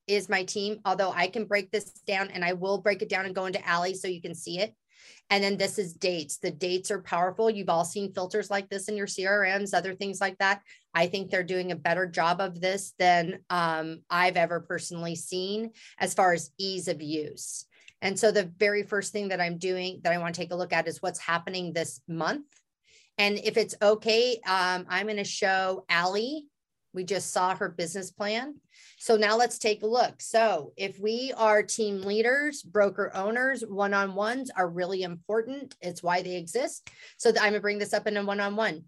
is my team, although I can break this down and I will break it down and go into Ally so you can see it. And then this is dates. The dates are powerful. You've all seen filters like this in your C R Ms, other things like that. I think they're doing a better job of this than um, I've ever personally seen as far as ease of use. And so the very first thing that I'm doing that I want to take a look at is what's happening this month. And if it's okay, um, I'm going to show Ally. We just saw her business plan. So now let's take a look. So if we are team leaders, broker owners, one-on-ones are really important. It's why they exist. So I'm going to bring this up in a one-on-one.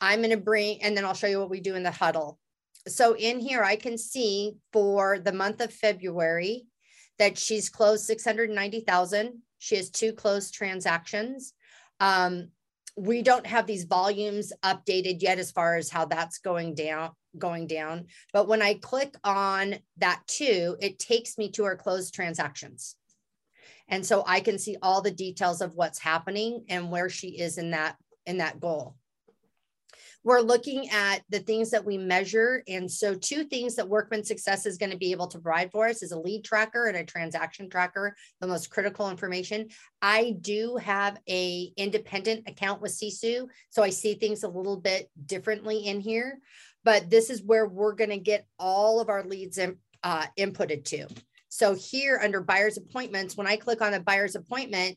I'm going to bring, and then I'll show you what we do in the huddle. So in here, I can see for the month of February that she's closed six hundred ninety thousand. She has two closed transactions. Um, we don't have these volumes updated yet as far as how that's going down. going down. But when I click on that too, it takes me to our closed transactions. And so I can see all the details of what's happening and where she is in that, in that goal. We're looking at the things that we measure. And so two things that Workman Success is going to be able to provide for us is a lead tracker and a transaction tracker, the most critical information. I do have an independent account with Sisu, so I see things a little bit differently in here. But this is where we're going to get all of our leads in, uh, inputted to. So here under buyer's appointments, when I click on a buyer's appointment,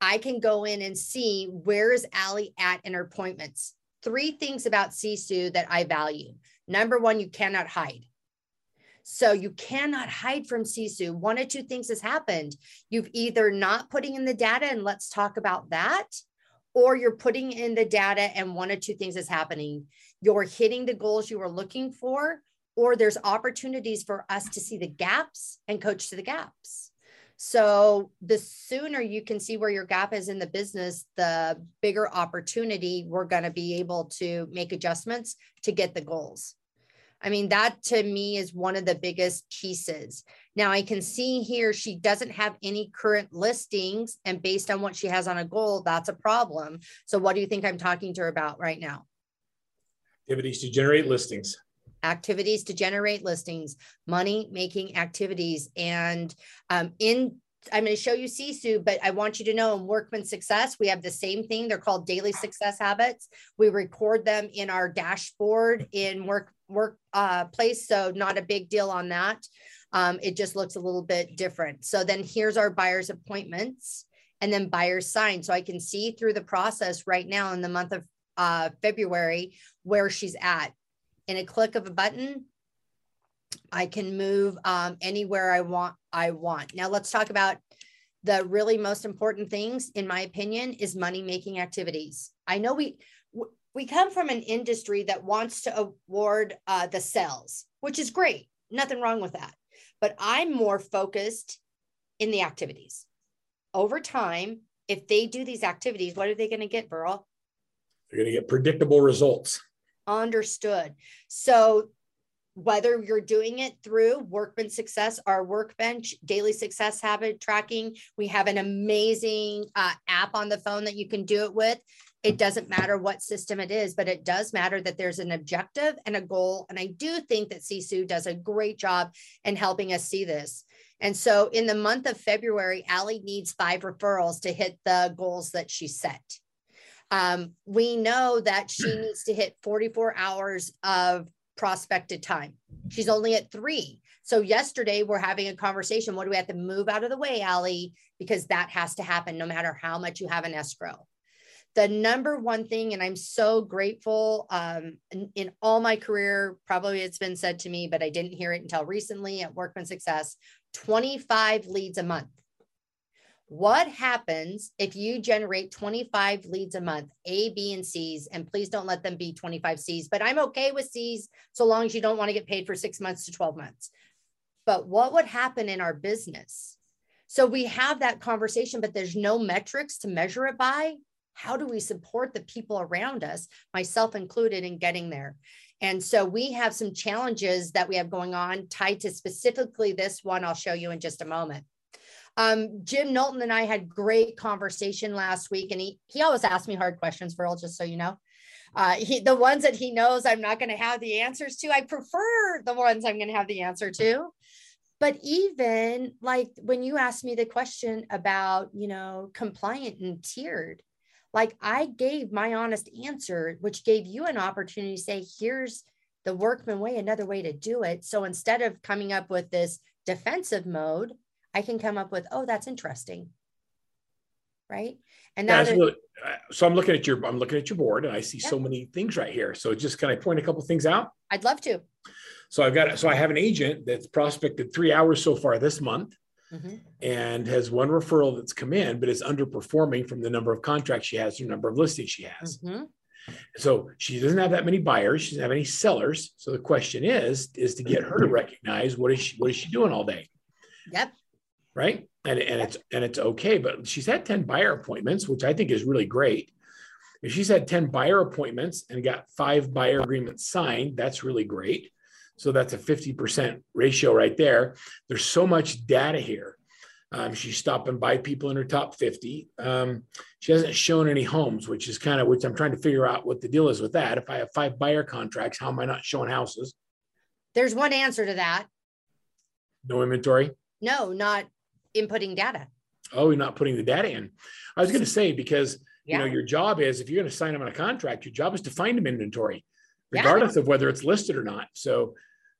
I can go in and see where is Ally at in her appointments. Three things about Sisu that I value. Number one, you cannot hide. So you cannot hide from Sisu. One of two things has happened. You've either not putting in the data, and let's talk about that, or you're putting in the data and one of two things is happening. You're hitting the goals you were looking for, or there's opportunities for us to see the gaps and coach to the gaps. So the sooner you can see where your gap is in the business, the bigger opportunity we're going to be able to make adjustments to get the goals. I mean, that to me is one of the biggest pieces. Now I can see here, she doesn't have any current listings, and based on what she has on a goal, that's a problem. So what do you think I'm talking to her about right now? Activities to generate listings. Activities to generate listings, money-making activities. And um, in, I'm going to show you Sisu, but I want you to know in Workman Success, we have the same thing. They're called daily success habits. We record them in our dashboard in work work uh, place. So not a big deal on that. Um, it just looks a little bit different. So then here's our buyer's appointments and then buyer's sign. So I can see through the process right now in the month of uh, February where she's at. In a click of a button, I can move um, anywhere I want. I want. Now let's talk about the really most important things, in my opinion, is money-making activities. I know we we come from an industry that wants to award uh, the sales, which is great. Nothing wrong with that. But I'm more focused in the activities. Over time, if they do these activities, what are they going to get, Burl? They're going to get predictable results. Understood. So whether you're doing it through Workman Success, our Workbench, Daily Success Habit Tracking, we have an amazing uh, app on the phone that you can do it with. It doesn't matter what system it is, but it does matter that there's an objective and a goal. And I do think that Sisu does a great job in helping us see this. And so in the month of February, Ally needs five referrals to hit the goals that she set. Um, we know that she needs to hit forty-four hours of prospected time. She's only at three. So yesterday we're having a conversation. What do we have to move out of the way, Ally? Because that has to happen no matter how much you have in escrow. The number one thing, and I'm so grateful um, in, in all my career, probably it's been said to me, but I didn't hear it until recently at Workman Success, twenty-five leads a month. What happens if you generate twenty-five leads a month, A, B, and C's, and please don't let them be twenty-five C's, but I'm okay with C's so long as you don't want to get paid for six months to twelve months. But what would happen in our business? So we have that conversation, but there's no metrics to measure it by. How do we support the people around us, myself included, in getting there? And so we have some challenges that we have going on tied to specifically this one I'll show you in just a moment. Um, Jim Knowlton and I had great conversation last week, and he, he always asks me hard questions, Virl, just so you know. Uh, he, the ones that he knows I'm not going to have the answers to, I prefer the ones I'm going to have the answer to. But even like when you asked me the question about, you know, compliant and tiered, like I gave my honest answer, which gave you an opportunity to say, here's the Workman way, another way to do it. So instead of coming up with this defensive mode, I can come up with, oh, that's interesting. Right. And that's really, so I'm looking at your, I'm looking at your board, and I see yeah. so many things right here. So just, can I point a couple of things out? I'd love to. So I've got, so I have an agent that's prospected three hours so far this month mm-hmm. and has one referral that's come in, but is underperforming from the number of contracts she has, the number of listings she has. Mm-hmm. So she doesn't have that many buyers. She doesn't have any sellers. So the question is, is to get her to recognize what is she, what is she doing all day? Yep. Right. And, and it's, and it's okay, but she's had ten buyer appointments, which I think is really great. If she's had ten buyer appointments and got five buyer agreements signed, that's really great. So that's a fifty percent ratio right there. There's so much data here. Um, she's stopping by people in her top fifty. Um, she hasn't shown any homes, which is kind of, which I'm trying to figure out what the deal is with that. If I have five buyer contracts, how am I not showing houses? There's one answer to that. No inventory? No, not inputting data. Oh, you're not putting the data in. I was going to say, because yeah. you know, your job is, if you're going to sign them on a contract, your job is to find them inventory, regardless yeah. of whether it's listed or not. So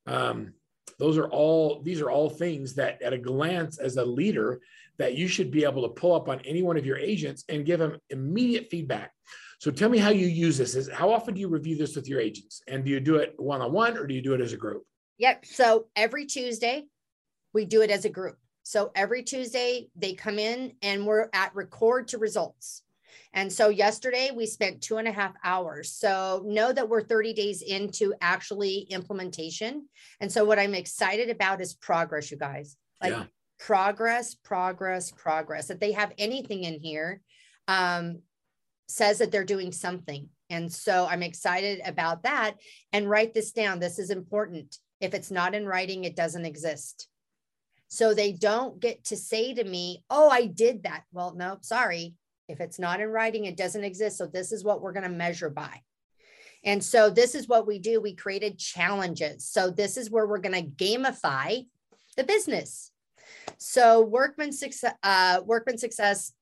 um, those are all, these are all things that at a glance as a leader that you should be able to pull up on any one of your agents and give them immediate feedback. So tell me how you use this. Is, how often do you review this with your agents? And do you do it one-on-one or do you do it as a group? Yep. So every Tuesday we do it as a group. So every Tuesday they come in and we're at record to results. And so yesterday we spent two and a half hours. So know that we're thirty days into actually implementation. And so what I'm excited about is progress, you guys, like yeah. progress, progress, progress, that they have anything in here um, says that they're doing something. And so I'm excited about that. And write this down. This is important. If it's not in writing, it doesn't exist. So they don't get to say to me, oh, I did that. Well, no, sorry. If it's not in writing, it doesn't exist. So this is what we're going to measure by. And so this is what we do. We created challenges. So this is where we're going to gamify the business. So Workman Success, uh, Workman Success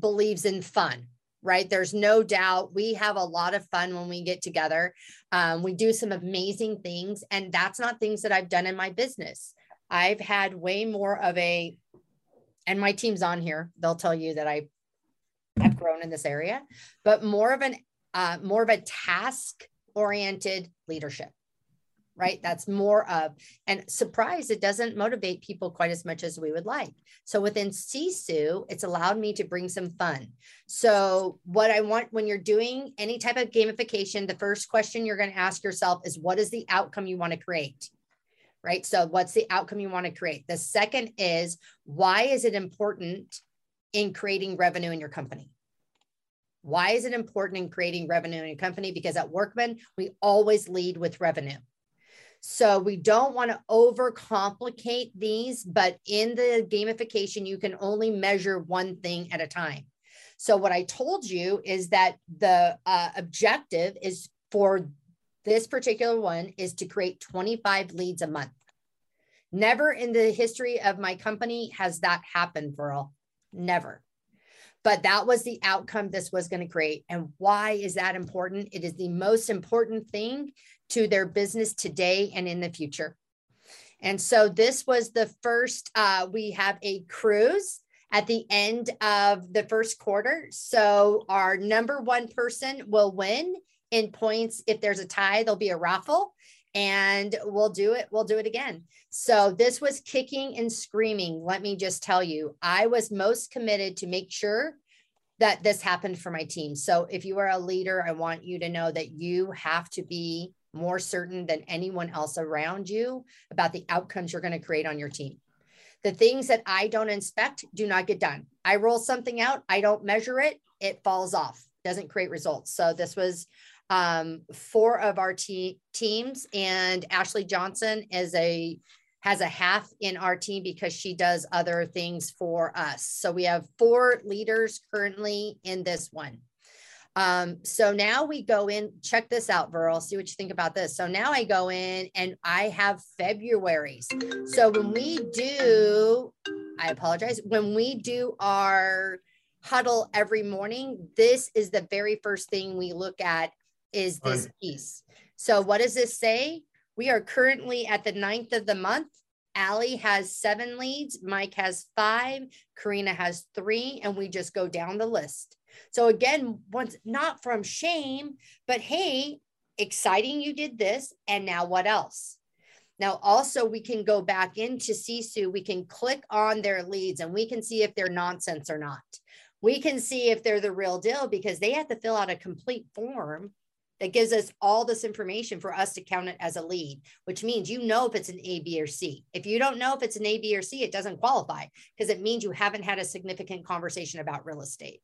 believes in fun, right? There's no doubt we have a lot of fun when we get together. Um, we do some amazing things, and that's not things that I've done in my business. I've had way more of a, and my team's on here, they'll tell you that I have grown in this area, but more of an, uh, more of a task-oriented leadership, right? That's more of, and surprise, it doesn't motivate people quite as much as we would like. So within Sisu, it's allowed me to bring some fun. So what I want when you're doing any type of gamification, the first question you're going to ask yourself is, what is the outcome you want to create? Right? So what's the outcome you want to create? The second is, why is it important in creating revenue in your company? Why is it important in creating revenue in your company? Because at Workman, we always lead with revenue. So we don't want to overcomplicate these, but in the gamification, you can only measure one thing at a time. So what I told you is that the uh, objective is for this particular one is to create twenty-five leads a month. Never in the history of my company has that happened, Virl. Never. But that was the outcome this was going to create. And why is that important? It is the most important thing to their business today and in the future. And so this was the first, uh, we have a cruise at the end of the first quarter. So our number one person will win in points. If there's a tie, there'll be a raffle, and we'll do it. We'll do it again. So this was kicking and screaming. Let me just tell you, I was most committed to make sure that this happened for my team. So if you are a leader, I want you to know that you have to be more certain than anyone else around you about the outcomes you're going to create on your team. The things that I don't inspect do not get done. I roll something out, I don't measure it, it falls off, doesn't create results. So this was um, four of our te- teams, and Ashley Johnson is a has a half in our team because she does other things for us. So we have four leaders currently in this one. Um, so now we go in, check this out, Viral, see what you think about this. So now I go in and I have February's. So when we do, I apologize, when we do our huddle every morning, this is the very first thing we look at is this piece. So what does this say? We are currently at the ninth of the month. Allie has seven leads, Mike has five, Karina has three, and we just go down the list. So again, once not from shame, but hey, exciting, you did this. And now what else? Now also we can go back into Sisu. We can click on their leads and we can see if they're nonsense or not. We can see if they're the real deal because they have to fill out a complete form that gives us all this information for us to count it as a lead, which means you know if it's an A, B, or C. If you don't know if it's an A, B, or C, it doesn't qualify because it means you haven't had a significant conversation about real estate.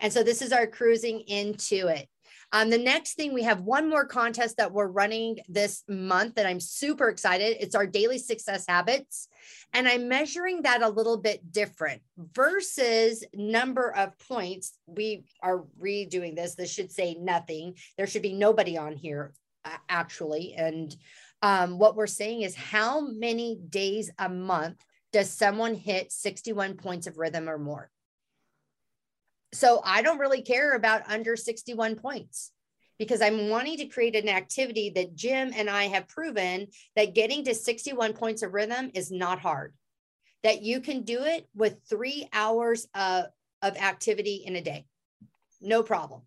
And so this is our cruising into it. Um, the next thing, we have one more contest that we're running this month that I'm super excited. It's our daily success habits. And I'm measuring that a little bit different versus number of points. We are redoing this. This should say nothing. There should be nobody on here uh, actually. And um, what we're saying is how many days a month does someone hit sixty-one points of rhythm or more? So I don't really care about under sixty-one points because I'm wanting to create an activity that Jim and I have proven that getting to sixty-one points of rhythm is not hard, that you can do it with three hours of, of activity in a day, no problem.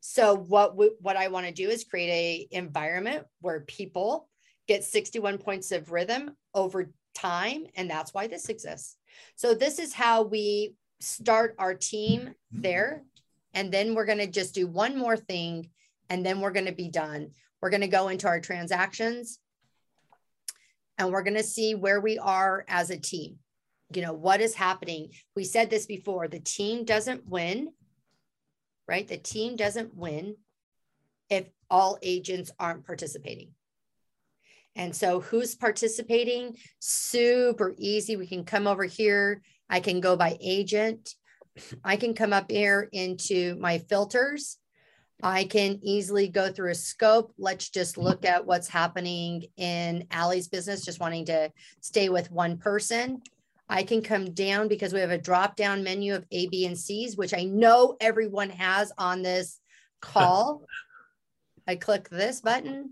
So what, what I wanna do is create an environment where people get sixty-one points of rhythm over time, and that's why this exists. So this is how we start our team there. And then we're going to just do one more thing. And then we're going to be done. We're going to go into our transactions and we're going to see where we are as a team. You know, what is happening? We said this before, the team doesn't win, right? The team doesn't win if all agents aren't participating. And so who's participating? Super easy. We can come over here. I can go by agent. I can come up here into my filters. I can easily go through a scope. Let's just look at what's happening in Allie's business, just wanting to stay with one person. I can come down because we have a drop-down menu of A, B, and C's, which I know everyone has on this call. I click this button.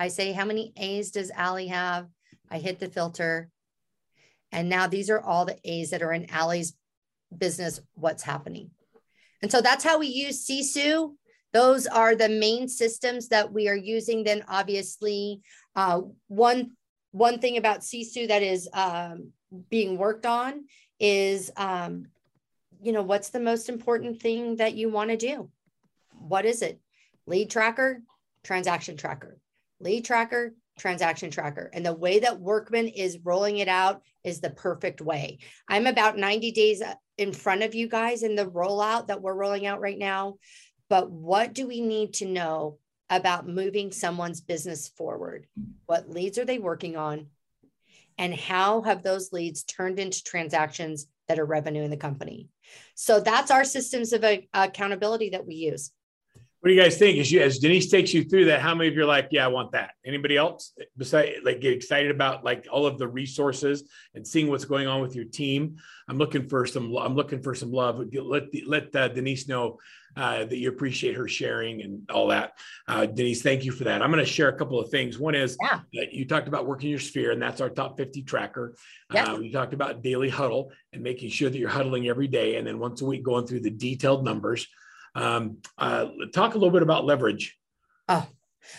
I say, how many A's does Allie have? I hit the filter. And now these are all the A's that are in Allie's business, what's happening. And so that's how we use Sisu. Those are the main systems that we are using. Then obviously, uh, one, one thing about Sisu that is um, being worked on is, um, you know, what's the most important thing that you wanna do? What is it? Lead tracker, transaction tracker, lead tracker, transaction tracker. And the way that Workman is rolling it out is the perfect way. I'm about ninety days in front of you guys in the rollout that we're rolling out right now. But what do we need to know about moving someone's business forward? What leads are they working on? And how have those leads turned into transactions that are revenue in the company? So that's our systems of accountability that we use. What do you guys think? As, you, as Denise takes you through that, how many of you are like, yeah, I want that? Anybody else besides like get excited about like all of the resources and seeing what's going on with your team? I'm looking for some, I'm looking for some love. Let, let uh, Denise know uh, that you appreciate her sharing and all that. Uh, Denise, thank you for that. I'm going to share a couple of things. One is yeah. that you talked about working your sphere, and that's our top fifty tracker. Yes. Uh, we talked about daily huddle and making sure that you're huddling every day. And then once a week, going through the detailed numbers. Um, uh, talk a little bit about leverage. Oh,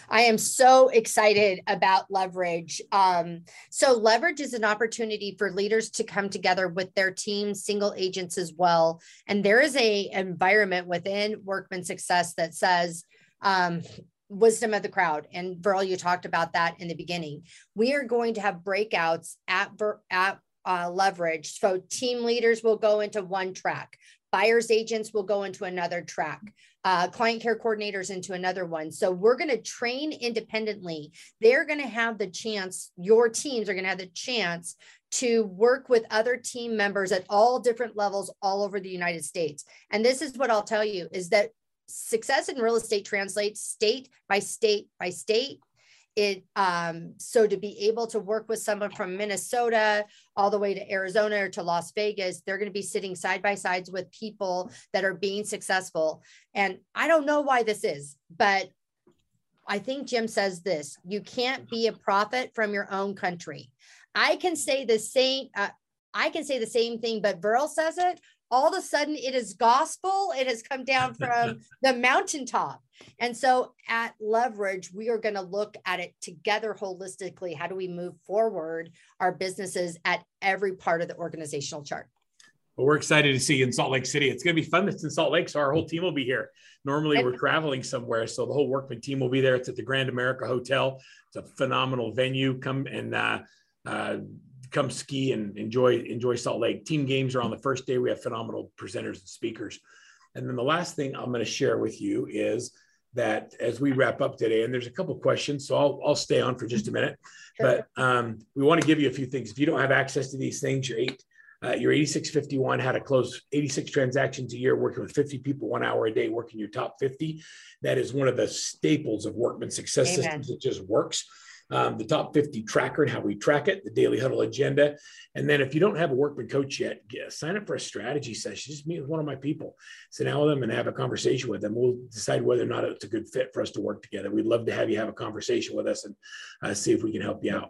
I am so excited about leverage. Um, so leverage is an opportunity for leaders to come together with their teams, single agents as well. And there is a environment within Workman Success that says, um, wisdom of the crowd. And Verl, you talked about that in the beginning. We are going to have breakouts at, at uh, leverage. So team leaders will go into one track. Buyer's agents will go into another track. Uh, client care coordinators into another one. So we're going to train independently. They're going to have the chance, your teams are going to have the chance to work with other team members at all different levels all over the United States. And this is what I'll tell you is that success in real estate translates state by state by state. It um, so to be able to work with someone from Minnesota all the way to Arizona or to Las Vegas, they're going to be sitting side by sides with people that are being successful. And I don't know why this is, but I think Jim says this: you can't be a prophet from your own country. I can say the same. Uh, I can say the same thing, but Verl says it. All of a sudden, it is gospel. It has come down from the mountaintop. And so at Leverage, we are going to look at it together holistically. How do we move forward our businesses at every part of the organizational chart? Well, we're excited to see you in Salt Lake City. It's going to be fun. It's in Salt Lake, so our whole team will be here. Normally, we're traveling somewhere, so the whole Workman team will be there. It's at the Grand America Hotel. It's a phenomenal venue. Come and uh, uh, come ski and enjoy enjoy Salt Lake. Team games are on the first day. We have phenomenal presenters and speakers. And then the last thing I'm going to share with you is that as we wrap up today, and there's a couple of questions, so I'll, I'll stay on for just a minute, sure. But um, we want to give you a few things. If you don't have access to these things, you're eight, uh, you're eighty-six fifty-one, how to close eighty-six transactions a year, working with fifty people, one hour a day, working your top fifty. That is one of the staples of Workman Success Amen. Systems. It just works. Um, the top fifty tracker and how we track it, the daily huddle agenda. And then if you don't have a Workman coach yet, yeah, sign up for a strategy session. Just meet with one of my people, sit down with them and have a conversation with them. We'll decide whether or not it's a good fit for us to work together. We'd love to have you have a conversation with us and uh, see if we can help you out.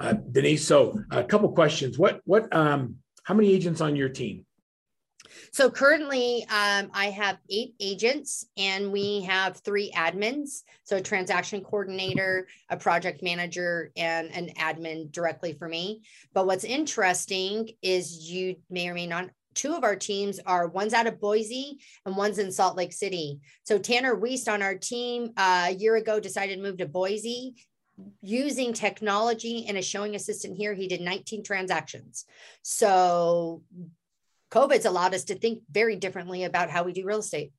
Uh, Denise, so a couple questions. What, what, um, how many agents on your team? So currently um, I have eight agents and we have three admins. So a transaction coordinator, a project manager, and an admin directly for me. But what's interesting is you may or may not, two of our teams are, one's out of Boise and one's in Salt Lake City. So Tanner Wiest on our team uh, a year ago decided to move to Boise using technology and a showing assistant here. He did nineteen transactions. So COVID's allowed us to think very differently about how we do real estate.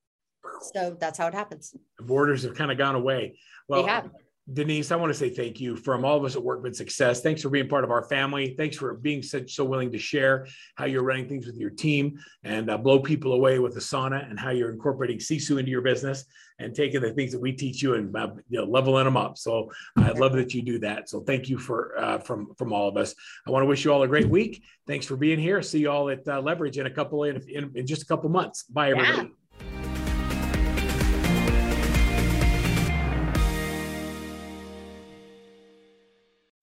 So that's how it happens. The borders have kind of gone away. Well, they have. Denise, I want to say thank you from all of us at Workman Success. Thanks for being part of our family. Thanks for being such, so willing to share how you're running things with your team and uh, blow people away with Asana and how you're incorporating Sisu into your business and taking the things that we teach you and uh, you know, leveling them up. So I love that you do that. So thank you for uh, from, from all of us. I want to wish you all a great week. Thanks for being here. See you all at uh, Leverage in a couple in, in, in just a couple months. Bye, everybody. Yeah.